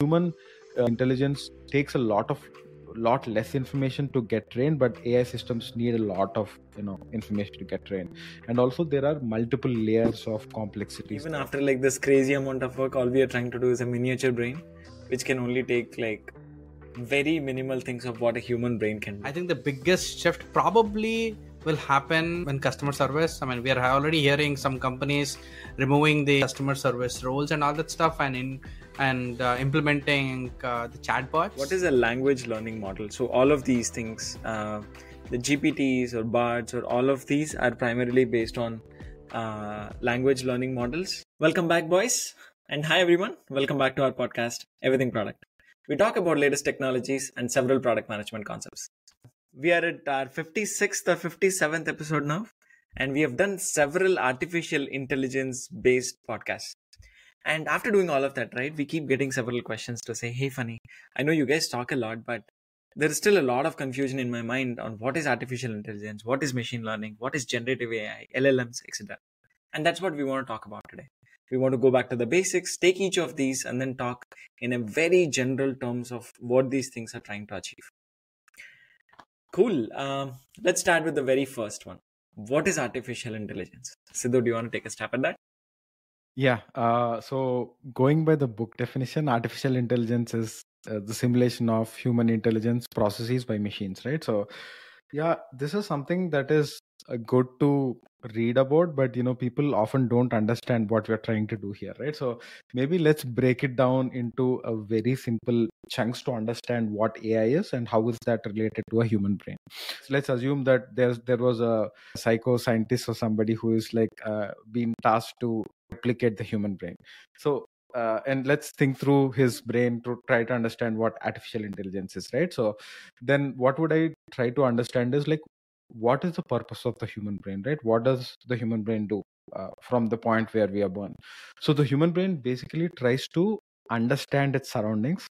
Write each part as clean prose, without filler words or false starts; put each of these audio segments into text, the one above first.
Human intelligence takes a lot less information to get trained, but AI systems need a lot of information to get trained, and also there are multiple layers of complexity. Even after like this crazy amount of work, all we are trying to do is a miniature brain, which can only take like very minimal things of what a human brain can do. I think the biggest shift probably will happen when customer service. I mean, we are already hearing some companies removing the customer service roles and all that stuff, and implementing the chatbots. What is a language learning model? So all of these things, the GPTs or Bards or all of these are primarily based on language learning models. Welcome back, boys. And hi, everyone. Welcome back to our podcast, Everything Product. We talk about latest technologies and several product management concepts. We are at our 56th or 57th episode now, and we have done several artificial intelligence-based podcasts. And after doing all of that, right, we keep getting several questions to say, hey, Funny, I know you guys talk a lot, but there is still a lot of confusion in my mind on what is artificial intelligence, what is machine learning, what is generative AI, LLMs, etc. And that's what we want to talk about today. We want to go back to the basics, take each of these, and then talk in a very general terms of what these things are trying to achieve. Cool. Let's start with the very first one. What is artificial intelligence? Sidhu, do you want to take a stab at that? Yeah. So going by the book definition, artificial intelligence is the simulation of human intelligence processes by machines, right? So yeah, this is something that is good to read about, but people often don't understand what we're trying to do here, right? So maybe let's break it down into a very simple chunks to understand what AI is and how is that related to a human brain. So let's assume that there was a psycho-scientist or somebody who is like being tasked to replicate the human brain. So and let's think through his brain to try to understand what artificial intelligence is, right? So then what would I try to understand is like, what is the purpose of the human brain, right? What does the human brain do from the point where we are born? So the human brain basically tries to understand its surroundings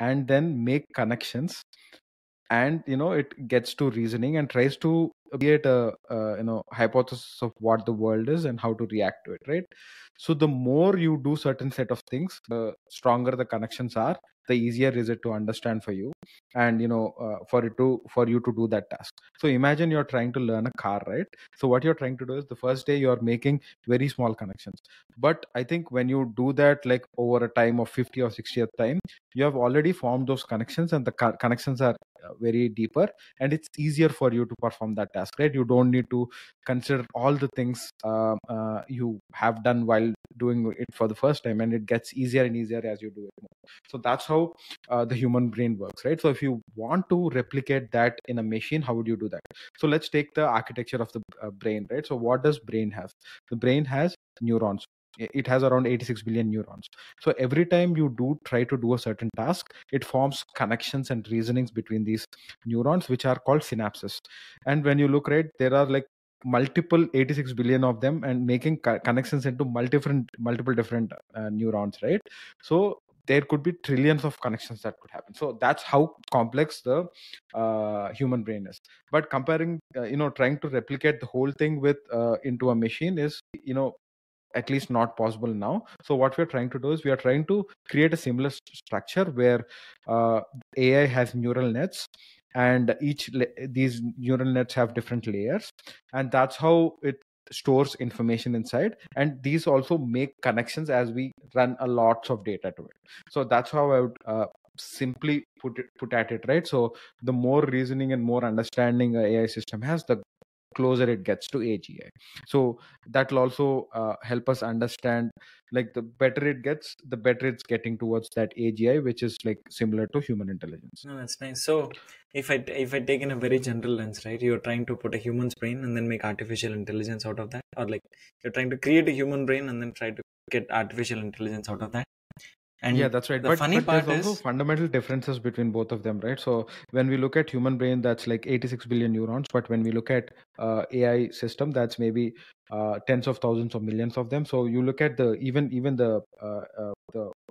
and then make connections, and it gets to reasoning and tries to create a hypothesis of what the world is and how to react to it, right? So the more you do certain set of things, the stronger the connections are, the easier is it to understand for you, and for you to do that task. So imagine you're trying to learn a car, right? So what you're trying to do is, the first day you're making very small connections, but I think when you do that like over a time of 50 or 60th time, you have already formed those connections, and the connections are very deeper, and it's easier for you to perform that task, right? You don't need to consider all the things you have done while doing it for the first time, and it gets easier and easier as you do it more. So that's how the human brain works, right? So if you want to replicate that in a machine, how would you do that? So let's take the architecture of the brain, right? So what does brain have? The brain has neurons. It has around 86 billion neurons. So every time you try to do a certain task, it forms connections and reasonings between these neurons, which are called synapses. And when you look, right, there are like multiple 86 billion of them, and making connections into multiple different neurons, right? So there could be trillions of connections that could happen. So that's how complex the human brain is. But comparing, trying to replicate the whole thing with into a machine is, at least not possible now. So what we're trying to do is we are trying to create a similar structure where AI has neural nets, and these neural nets have different layers, and that's how it stores information inside, and these also make connections as we run a lot of data to it. So that's how I would simply put it, right? So the more reasoning and more understanding an AI system has, the closer it gets to AGI. So that will also help us understand, like, the better it gets, the better it's getting towards that AGI, which is like similar to human intelligence. No, that's nice. So if I take in a very general lens, right, you're trying to put a human's brain and then make artificial intelligence out of that, or like you're trying to create a human brain and then try to get artificial intelligence out of that. And yeah, that's right. But there's also fundamental differences between both of them, right? So when we look at human brain, that's like 86 billion neurons. But when we look at AI system, that's maybe tens of thousands or millions of them. So you look at the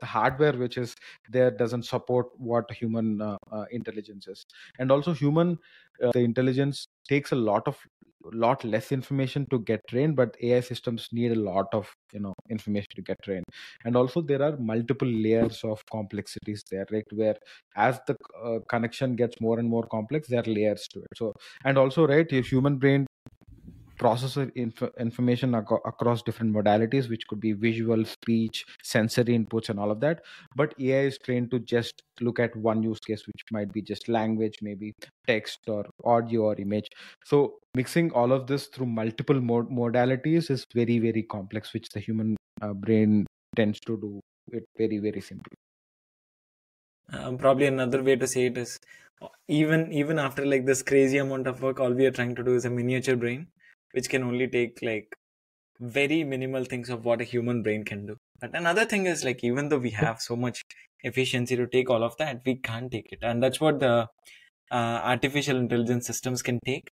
hardware which is there doesn't support what human intelligence is. And also the intelligence takes a lot of a lot less information to get trained, but AI systems need a lot of, information to get trained. And also there are multiple layers of complexities there, right? Where as the connection gets more and more complex, there are layers to it. So, and also, right, your human brain processes information across different modalities, which could be visual, speech, sensory inputs, and all of that. But AI is trained to just look at one use case, which might be just language, maybe text or audio or image. So mixing all of this through multiple modalities is very, very complex, which the human brain tends to do it very, very simply. Probably another way to say it is, even after like this crazy amount of work, all we are trying to do is a miniature brain, which can only take like very minimal things of what a human brain can do. But another thing is, like, even though we have so much efficiency to take all of that, we can't take it. And that's what the artificial intelligence systems can take.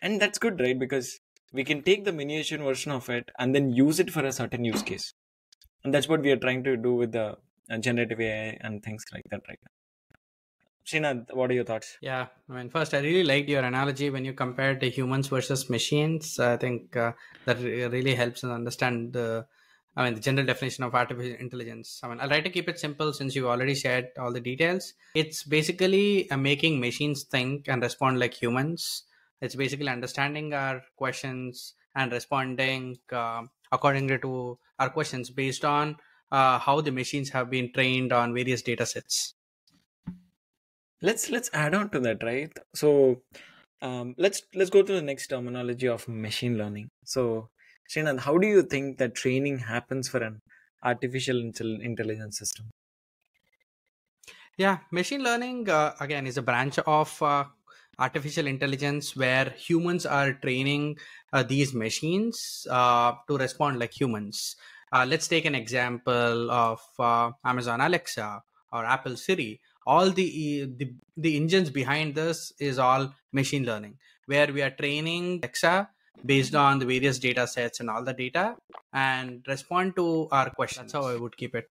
And that's good, right? Because we can take the miniature version of it and then use it for a certain use case. And that's what we are trying to do with the generative AI and things like that right now. Srinath, what are your thoughts? Yeah, I mean, first, I really liked your analogy when you compared the humans versus machines. I think that really helps us understand the general definition of artificial intelligence. I mean, I'll try to keep it simple since you've already shared all the details. It's basically making machines think and respond like humans. It's basically understanding our questions and responding accordingly to our questions based on how the machines have been trained on various data sets. Let's add on to that, right? So let's go to the next terminology of machine learning. So Srinath, how do you think that training happens for an artificial intelligence system? Yeah, machine learning again is a branch of artificial intelligence where humans are training these machines to respond like humans. Let's take an example of Amazon Alexa or Apple Siri. All the engines behind this is all machine learning, where we are training Alexa based on the various data sets and all the data and respond to our questions. That's how I would keep it.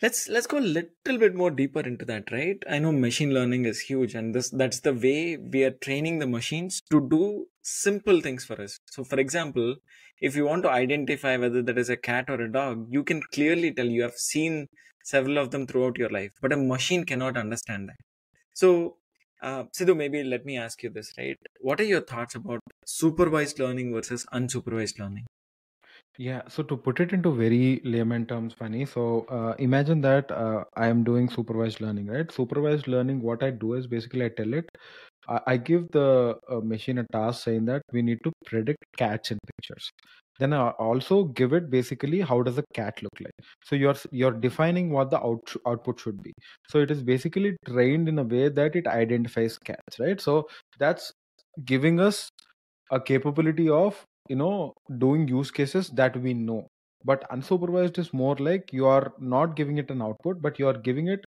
Let's go a little bit more deeper into that, right? I know machine learning is huge, and that's the way we are training the machines to do simple things for us. So for example, if you want to identify whether that is a cat or a dog, you can clearly tell, you have seen several of them throughout your life, but a machine cannot understand that. So, Sidhu, maybe let me ask you this, right? What are your thoughts about supervised learning versus unsupervised learning? Yeah, so to put it into very layman terms, Fani, so imagine that I am doing supervised learning, right? Supervised learning, what I do is basically I tell it, I give the machine a task saying that we need to predict cats in pictures. Then I also give it basically how does a cat look like. So you're defining what the output should be. So it is basically trained in a way that it identifies cats, right? So that's giving us a capability of, doing use cases that we know. But unsupervised is more like you are not giving it an output, but you are giving it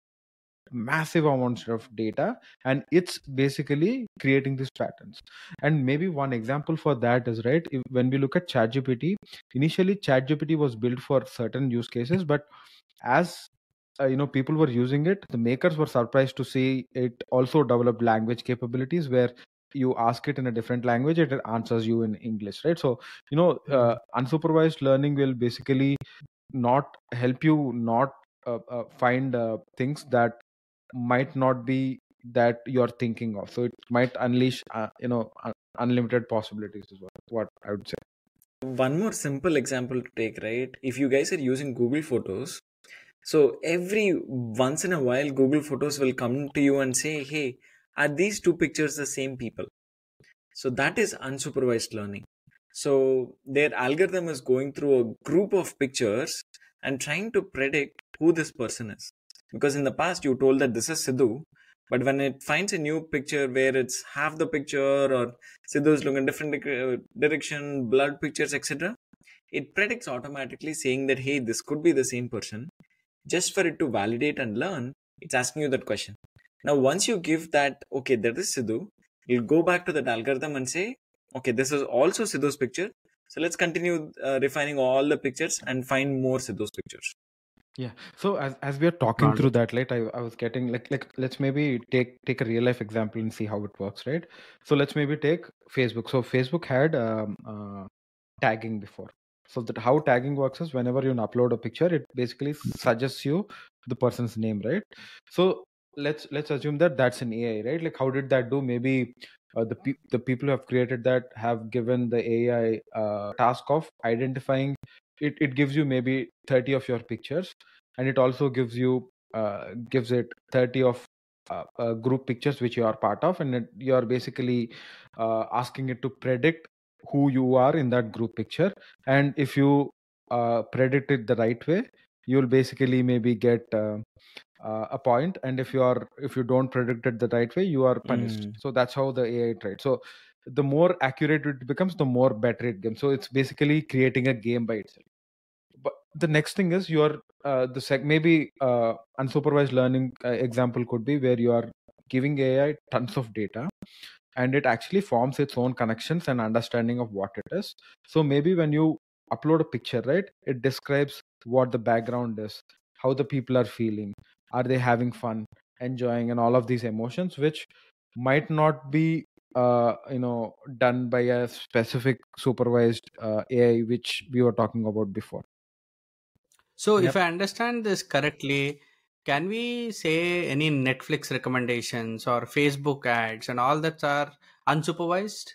massive amounts of data, and it's basically creating these patterns. And maybe one example for that is, right, when we look at ChatGPT, initially ChatGPT was built for certain use cases, but as people were using it, the makers were surprised to see it also developed language capabilities where you ask it in a different language, it answers you in English, right? So unsupervised learning will basically not help you not find things that might not be that you're thinking of. So it might unleash unlimited possibilities is what I would say. One more simple example to take, right? If you guys are using Google Photos, so every once in a while Google Photos will come to you and say, hey, are these two pictures the same people? So that is unsupervised learning. So their algorithm is going through a group of pictures and trying to predict who this person is. Because in the past, you told that this is Sidhu, but when it finds a new picture where it's half the picture or Sidhu is looking different direction, blood pictures, etc., it predicts automatically saying that, hey, this could be the same person. Just for it to validate and learn, it's asking you that question. Now, once you give that, okay, that is Sidhu, you'll go back to that algorithm and say, okay, this is also Sidhu's picture. So let's continue refining all the pictures and find more Sidhu's pictures. Yeah. So as we are talking through that, right, I was getting let's maybe take a real life example and see how it works, right? So let's maybe take Facebook. So Facebook had tagging before. So that how tagging works is whenever you upload a picture, it basically suggests you the person's name, right? So let's assume that that's an AI, right? Like how did that do? Maybe the people who have created that have given the AI task of identifying. It gives you maybe 30 of your pictures, and it also gives you gives it 30 of group pictures which you are part of, and you are basically asking it to predict who you are in that group picture. And if you predict it the right way, you'll basically maybe get a point. And if you don't predict it the right way, you are punished. So that's how the AI trades. So the more accurate it becomes, the more better it becomes. So it's basically creating a game by itself. But the next thing is your maybe unsupervised learning example could be where you are giving AI tons of data, and it actually forms its own connections and understanding of what it is. So maybe when you upload a picture, right, it describes what the background is, how the people are feeling, are they having fun, enjoying, and all of these emotions, which might not be done by a specific supervised AI, which we were talking about before. So if I understand this correctly, can we say any Netflix recommendations or Facebook ads and all that are unsupervised?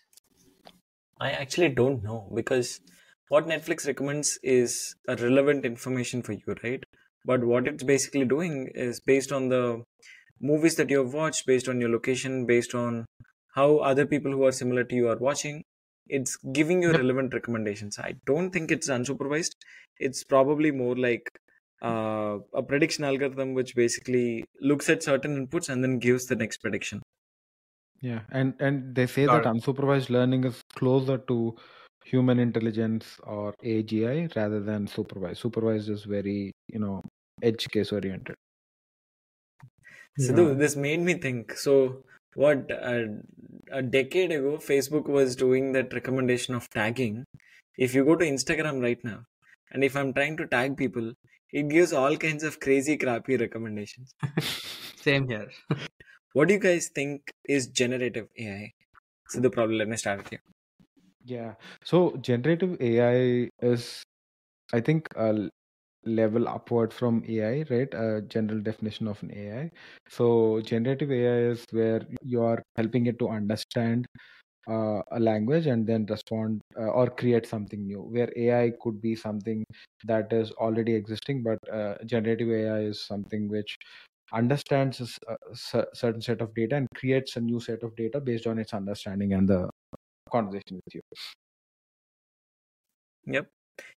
I actually don't know, because what Netflix recommends is a relevant information for you, right? But what it's basically doing is based on the movies that you have watched, based on your location, based on how other people who are similar to you are watching, it's giving you relevant recommendations. I don't think it's unsupervised. It's probably more like a prediction algorithm, which basically looks at certain inputs and then gives the next prediction. Yeah, and they say that unsupervised learning is closer to human intelligence or AGI rather than supervised. Supervised is very, edge case oriented. Sidhu, this made me think. So what, a decade ago, Facebook was doing that recommendation of tagging. If you go to Instagram right now, and if I'm trying to tag people, it gives all kinds of crazy, crappy recommendations. Same here. What do you guys think is generative AI? So the problem, let me start with you. Yeah. So generative AI is, I think, level upward from AI, right? A general definition of an AI. So generative AI is where you are helping it to understand a language and then respond or create something new, where AI could be something that is already existing, but generative AI is something which understands a certain set of data and creates a new set of data based on its understanding and the conversation with you. Yep.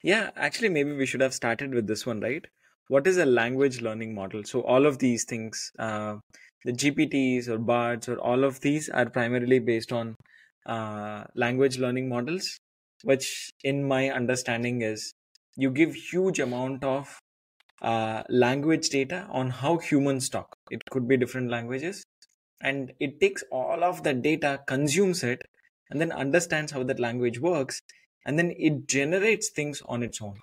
Yeah, actually, maybe we should have started with this one, right? What is a language learning model? So all of these things, the GPTs or Bards or all of these are primarily based on language learning models, which in my understanding is you give huge amount of language data on how humans talk. It could be different languages, and it takes all of the data, consumes it, and then understands how that language works. And then it generates things on its own.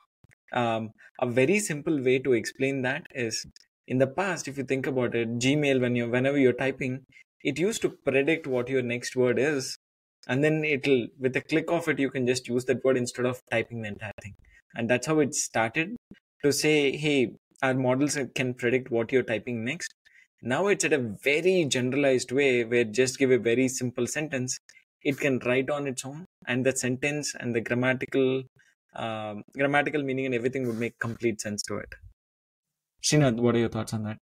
A very simple way to explain that is, in the past, if you think about it, Gmail, whenever you're typing, it used to predict what your next word is. And then it'll, with a click of it, you can just use that word instead of typing the entire thing. And that's how it started to say, hey, our models can predict what you're typing next. Now it's at a very generalized way where just give a very simple sentence. It can write on its own, and the sentence and the grammatical meaning and everything would make complete sense to it. Srinath, what are your thoughts on that?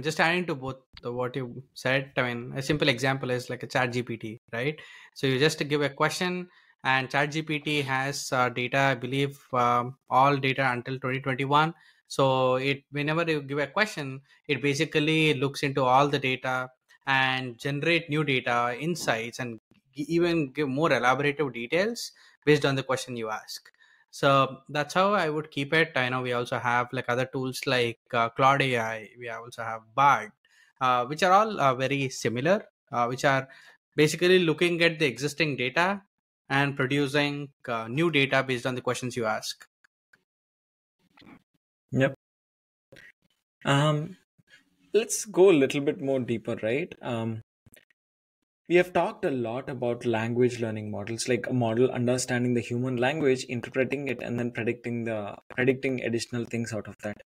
Just adding to both what you said, I mean, a simple example is like a ChatGPT, right? So you just give a question, and ChatGPT has data, I believe, all data until 2021. So whenever you give a question, it basically looks into all the data and generate new data, insights, and even give more elaborative details based on the question you ask. So that's how I would keep it. I know we also have like other tools like Claude AI. We also have Bard, which are all very similar, which are basically looking at the existing data and producing new data based on the questions you ask. Yep. Let's go a little bit more deeper, right? We have talked a lot about language learning models, like a model understanding the human language, interpreting it, and then predicting additional things out of that.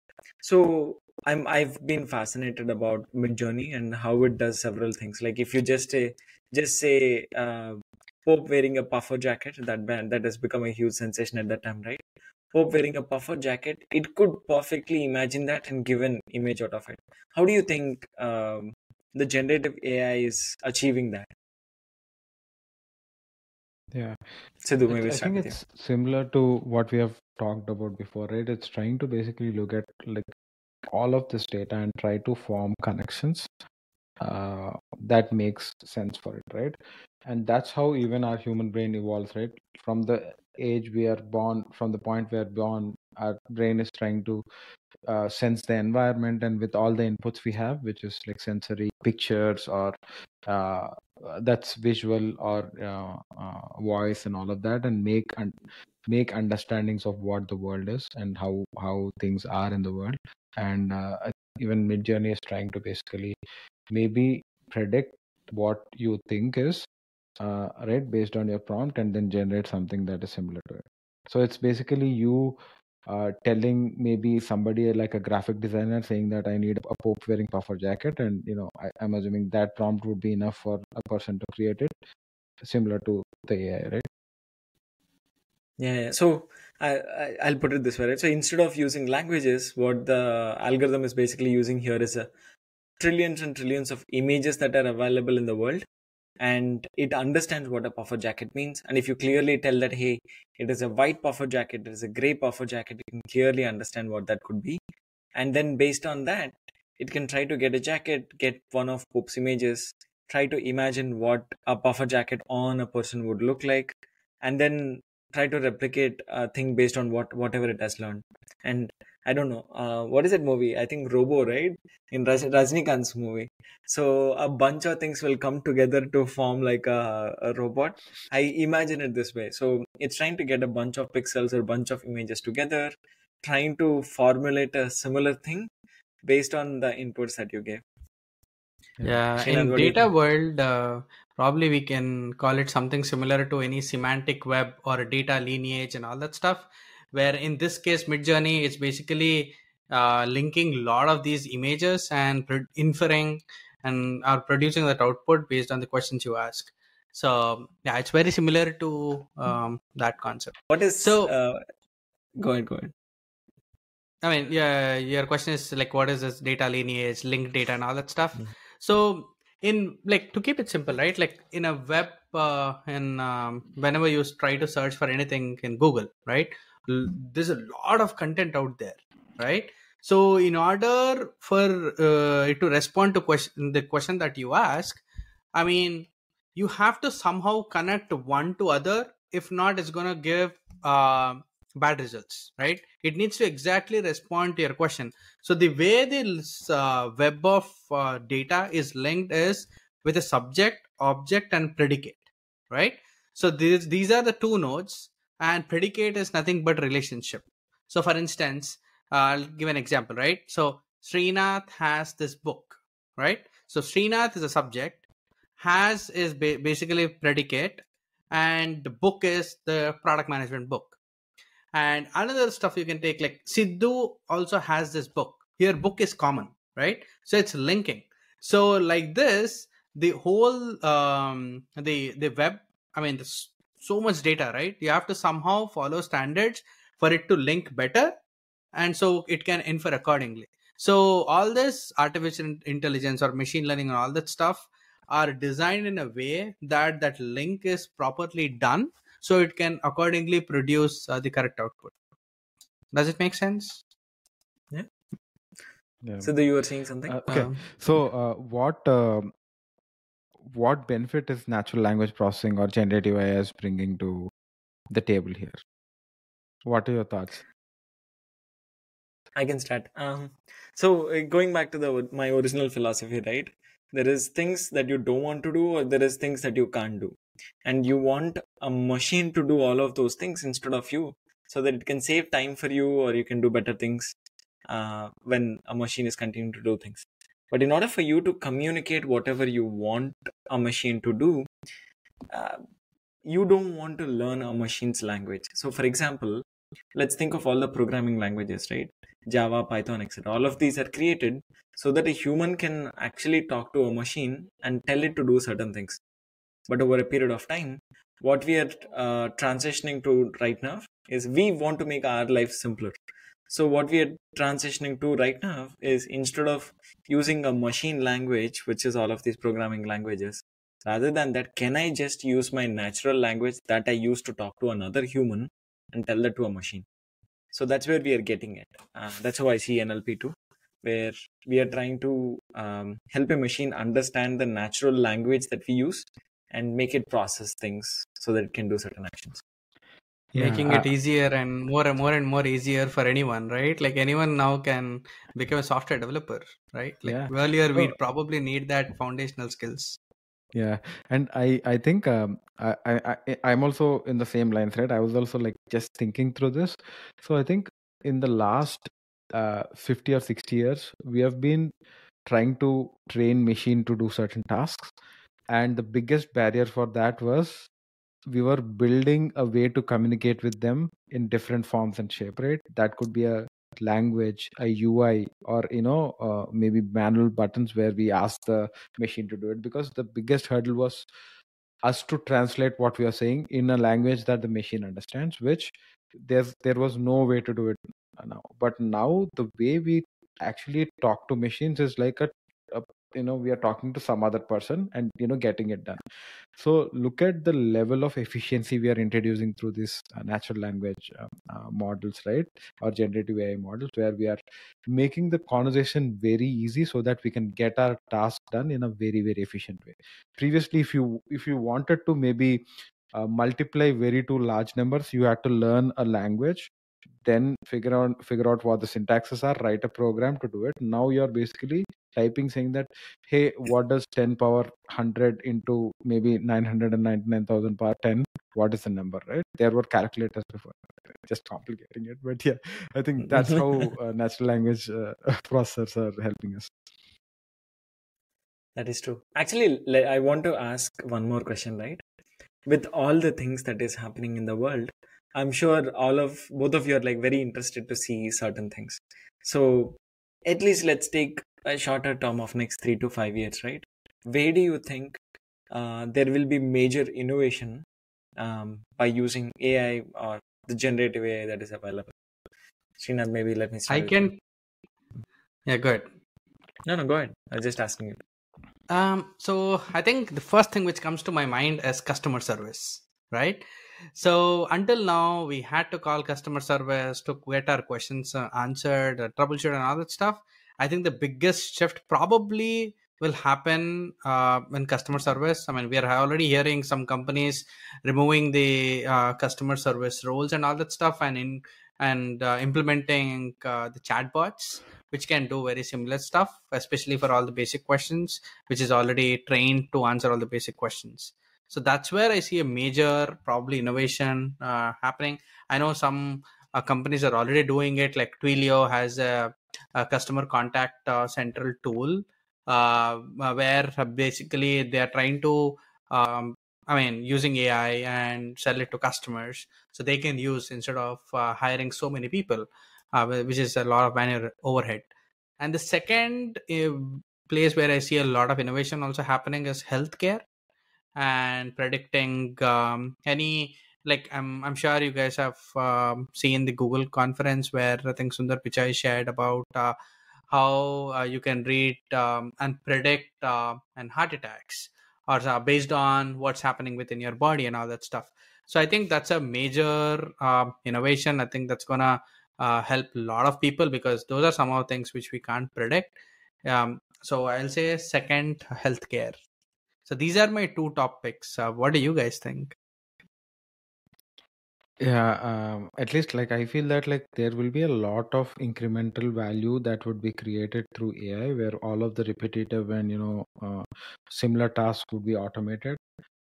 So I've been fascinated about Midjourney and how it does several things. Like if you just say Pope wearing a puffer jacket, that band that has become a huge sensation at that time, right? Pope wearing a puffer jacket, it could perfectly imagine that and give an image out of it. How do you think the generative AI is achieving that? Yeah, Sidhu, maybe I think it's similar to what we have talked about before, right? It's trying to basically look at like all of this data and try to form connections that makes sense for it, right? And that's how even our human brain evolves, right? From the age we are born, from the point we are born, our brain is trying to sense the environment, and with all the inputs we have, which is like sensory, pictures, or that's visual, or voice, and all of that, and make understandings of what the world is and how things are in the world. And even Midjourney is trying to basically maybe predict what you think is right based on your prompt, and then generate something that is similar to it. So it's basically you telling maybe somebody like a graphic designer saying that I need a Pope wearing puffer jacket, and you know, I'm assuming that prompt would be enough for a person to create it similar to the AI, right? Yeah. So I'll put it this way, right? So instead of using languages, what the algorithm is basically using here is a trillions and trillions of images that are available in the world, and it understands what a puffer jacket means. And if you clearly tell that, hey, it is a white puffer jacket, it is a gray puffer jacket, you can clearly understand what that could be. And then based on that, it can try to get a jacket, get one of Pope's images, try to imagine what a puffer jacket on a person would look like, and then try to replicate a thing based on whatever it has learned. And I don't know, what is that movie? I think Robo, right? In Rajnikant's movie. So a bunch of things will come together to form like a robot. I imagine it this way. So it's trying to get a bunch of pixels or bunch of images together, trying to formulate a similar thing based on the inputs that you gave. Yeah, Srinath, in data world, probably we can call it something similar to any semantic web or data lineage and all that stuff. Where in this case, Midjourney is basically linking a lot of these images and inferring and are producing that output based on the questions you ask. So yeah, it's very similar to that concept. What is so? Go ahead. I mean, yeah, your question is like, what is this data lineage, linked data, and all that stuff. Mm-hmm. So in like, to keep it simple, right? Like in a web, whenever you try to search for anything in Google, right? There's a lot of content out there, right? So in order for it to respond to the question that you ask, I mean, you have to somehow connect one to other. If not, it's going to give bad results, right? It needs to exactly respond to your question. So the way this web of data is linked is with a subject, object, and predicate, right? So these are the two nodes. And predicate is nothing but relationship. So for instance, I'll give an example, right? So Srinath has this book, right? So Srinath is a subject, has is basically predicate, and the book is the product management book. And another stuff you can take, like Sidhu also has this book. Here book is common, right? So it's linking. So like this, the whole, the web, I mean, this, so much data, right? You have to somehow follow standards for it to link better. And so it can infer accordingly. So all this artificial intelligence or machine learning and all that stuff are designed in a way that that link is properly done. So it can accordingly produce the correct output. Does it make sense? Yeah. Yeah. So you were saying something. Okay. So what benefit is natural language processing or generative AI is bringing to the table here? What are your thoughts? I can start. So going back to my original philosophy, right? There is things that you don't want to do, or there is things that you can't do. And you want a machine to do all of those things instead of you, so that it can save time for you, or you can do better things. when a machine is continuing to do things. But in order for you to communicate whatever you want a machine to do, you don't want to learn a machine's language. So for example, let's think of all the programming languages, right? Java, Python, etc. All of these are created so that a human can actually talk to a machine and tell it to do certain things. But over a period of time, what we are transitioning to right now is we want to make our life simpler. So what we are transitioning to right now is, instead of using a machine language, which is all of these programming languages, rather than that, can I just use my natural language that I use to talk to another human and tell that to a machine? So that's where we are getting it. That's how I see NLP too, where we are trying to help a machine understand the natural language that we use and make it process things so that it can do certain actions. Yeah. Making it easier and more easier for anyone, right? Like anyone now can become a software developer, right? Like earlier we'd probably need that foundational skills. Yeah, and I think I'm also in the same lines, right? I was also like just thinking through this. So I think in the last 50 or 60 years, we have been trying to train machine to do certain tasks. And the biggest barrier for that was we were building a way to communicate with them in different forms and shape, right? That could be a language, a UI, or maybe manual buttons where we ask the machine to do it, because the biggest hurdle was us to translate what we are saying in a language that the machine understands, which there was no way to do it now. But now the way we actually talk to machines is like we are talking to some other person and getting it done. So look at the level of efficiency we are introducing through this natural language models, right, or generative AI models, where we are making the conversation very easy so that we can get our task done in a very, very efficient way. Previously, if you wanted to maybe multiply very two large numbers, you had to learn a language, then figure out what the syntaxes are, write a program to do it. Now you're basically typing, saying that, hey, what does 10 power 100 into maybe 999,000 power 10? What is the number, right? There were calculators before, just complicating it. But yeah, I think that's how natural language processors are helping us. That is true. Actually, I want to ask one more question, right? With all the things that is happening in the world, I'm sure both of you are like very interested to see certain things. So at least let's take a shorter term of next 3 to 5 years, right? Where do you think there will be major innovation by using AI or the generative AI that is available? Srinath, maybe let me start. Yeah, go ahead. No, go ahead. I was just asking you. So I think the first thing which comes to my mind is customer service, right? So until now, we had to call customer service to get our questions answered, troubleshoot and all that stuff. I think the biggest shift probably will happen in customer service. I mean, we are already hearing some companies removing the customer service roles and all that stuff, and implementing the chatbots, which can do very similar stuff, especially for all the basic questions, which is already trained to answer all the basic questions. So that's where I see a major probably innovation happening. I know some companies are already doing it, like Twilio has a customer contact central tool where basically they are trying to, using AI and sell it to customers. So they can use instead of hiring so many people, which is a lot of manual overhead. And the second place where I see a lot of innovation also happening is healthcare. And predicting I'm sure you guys have seen the Google conference where I think Sundar Pichai shared about how you can read and predict and heart attacks or based on what's happening within your body and all that stuff. So I think that's a major innovation. I think that's going to help a lot of people because those are some of the things which we can't predict. So I'll say second, healthcare. So these are my two topics. What do you guys think? Yeah, at least like I feel that like there will be a lot of incremental value that would be created through AI, where all of the repetitive and similar tasks would be automated,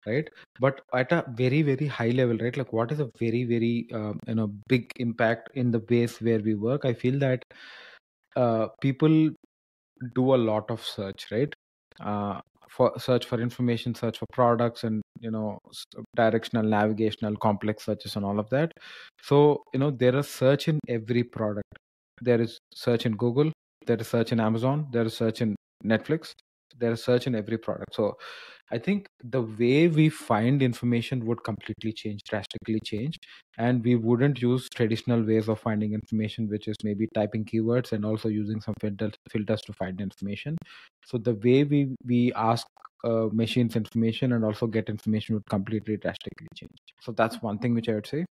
right? But at a very, very high level, right? Like what is a very, very big impact in the ways where we work? I feel that people do a lot of search, right? For search for information, search for products, and directional, navigational, complex searches, and all of that. So there is search in every product. There is search in Google. There is search in Amazon. There is search in Netflix. There is search in every product. So I think the way we find information would completely change, drastically change. And we wouldn't use traditional ways of finding information, which is maybe typing keywords and also using some filters to find information. So the way we ask machines information and also get information would completely drastically change. So that's one thing which I would say.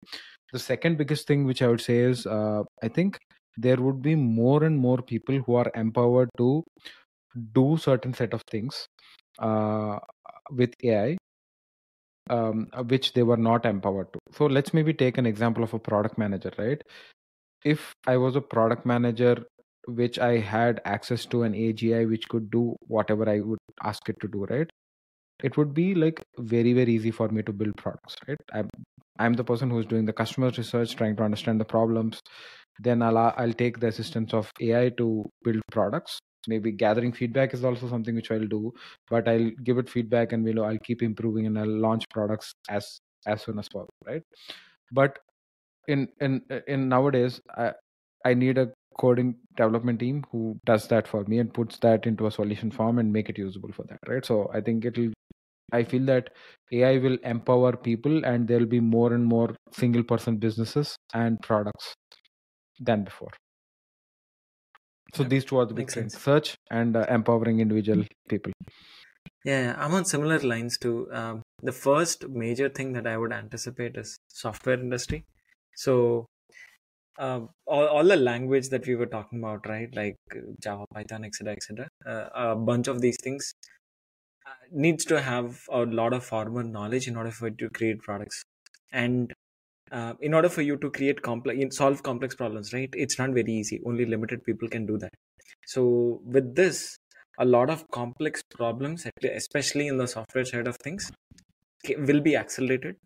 The second biggest thing which I would say is I think there would be more and more people who are empowered to do certain set of things with AI, which they were not empowered to. So let's maybe take an example of a product manager, right? If I was a product manager, which I had access to an AGI, which could do whatever I would ask it to do, right? It would be like very, very easy for me to build products, right? I'm the person who's doing the customer research, trying to understand the problems. Then I'll take the assistance of AI to build products. Maybe gathering feedback is also something which I'll do, but I'll give it feedback and I'll keep improving and I'll launch products as soon as possible, right? But in nowadays, I need a coding development team who does that for me and puts that into a solution form and make it usable for that, right? So I think I feel that AI will empower people and there'll be more and more single person businesses and products than before. So these two are the big things: search and empowering individual people. Yeah, I'm on similar lines too. The first major thing that I would anticipate is software industry. So all the language that we were talking about, right? Like Java, Python, etc. A bunch of these things needs to have a lot of formal knowledge in order for it to create products. And in order for you to solve complex problems, right? It's not very easy. Only limited people can do that. So with this, a lot of complex problems, especially in the software side of things, will be accelerated.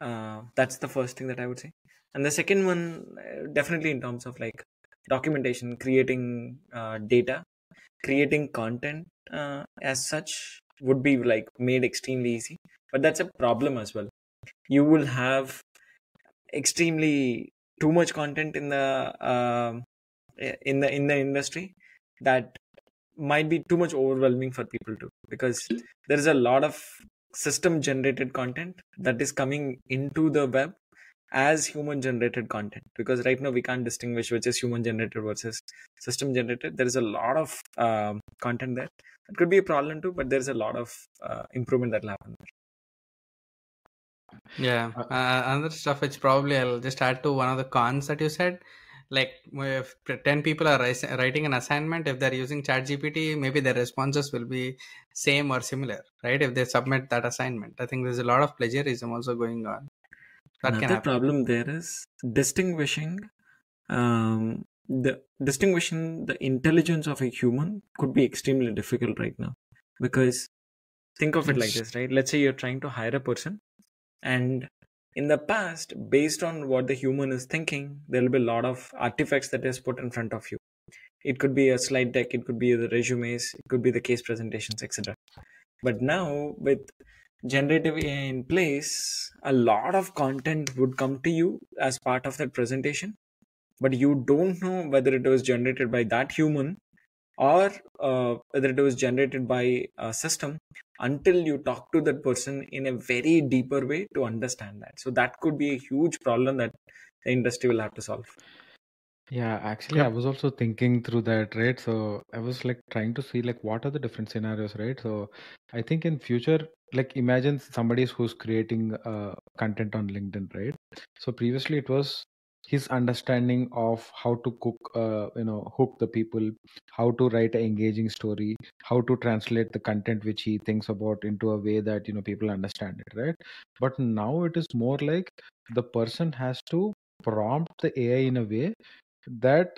That's the first thing that I would say. And the second one, definitely in terms of like documentation, creating data, creating content as such would be like made extremely easy. But that's a problem as well. You will have extremely too much content in the industry that might be too much overwhelming for people too, because there is a lot of system generated content that is coming into the web as human generated content, because right now we can't distinguish which is human generated versus system generated. There is a lot of content there. It could be a problem too, but there's a lot of improvement that will happen there. Yeah, another stuff which probably I'll just add to one of the cons that you said, like if 10 people are writing an assignment, if they're using ChatGPT, maybe their responses will be same or similar, right? If they submit that assignment, I think there's a lot of plagiarism also going on. Another problem there is distinguishing the intelligence of a human could be extremely difficult right now, because think of it like this, right? Let's say you're trying to hire a person. And in the past, based on what the human is thinking, there will be a lot of artifacts that is put in front of you. It could be a slide deck, it could be the resumes, it could be the case presentations, etc. But now with generative AI in place, a lot of content would come to you as part of that presentation, but you don't know whether it was generated by that human or whether it was generated by a system until you talk to that person in a very deeper way to understand that. So that could be a huge problem that the industry will have to solve. Yeah, actually, yeah. I was also thinking through that, right? So I was like trying to see like what are the different scenarios, right? So I think in future, like imagine somebody who's creating content on LinkedIn, right? So previously it was his understanding of how to cook, hook the people, how to write an engaging story, how to translate the content which he thinks about into a way that, people understand it, right? But now it is more like the person has to prompt the AI in a way that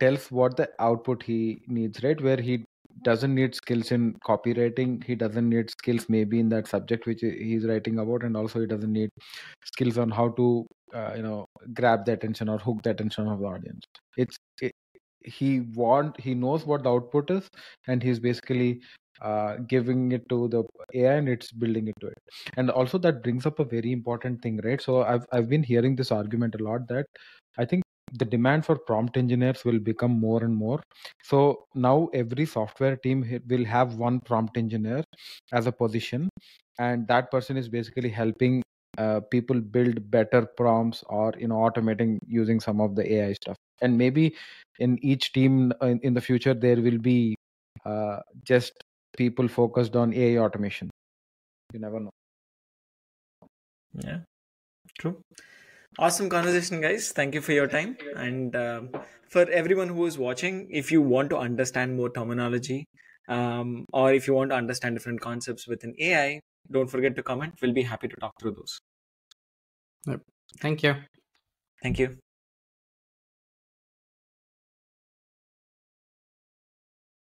tells what the output he needs, right? Where he doesn't need skills in copywriting, he doesn't need skills maybe in that subject which he's writing about, and also he doesn't need skills on how to grab the attention or hook the attention of the audience. It's he knows what the output is, and he's basically giving it to the AI and it's building into it. And also that brings up a very important thing, right? So I've been hearing this argument a lot that I think the demand for prompt engineers will become more and more. So now every software team will have one prompt engineer as a position, and that person is basically helping people build better prompts or, you know, automating using some of the AI stuff. And maybe in each team in the future, there will be just people focused on AI automation. You never know. Yeah, true. Awesome conversation, guys. Thank you for your time. And for everyone who is watching, if you want to understand more terminology or if you want to understand different concepts within AI, don't forget to comment. We'll be happy to talk through those. Yep. Thank you. Thank you.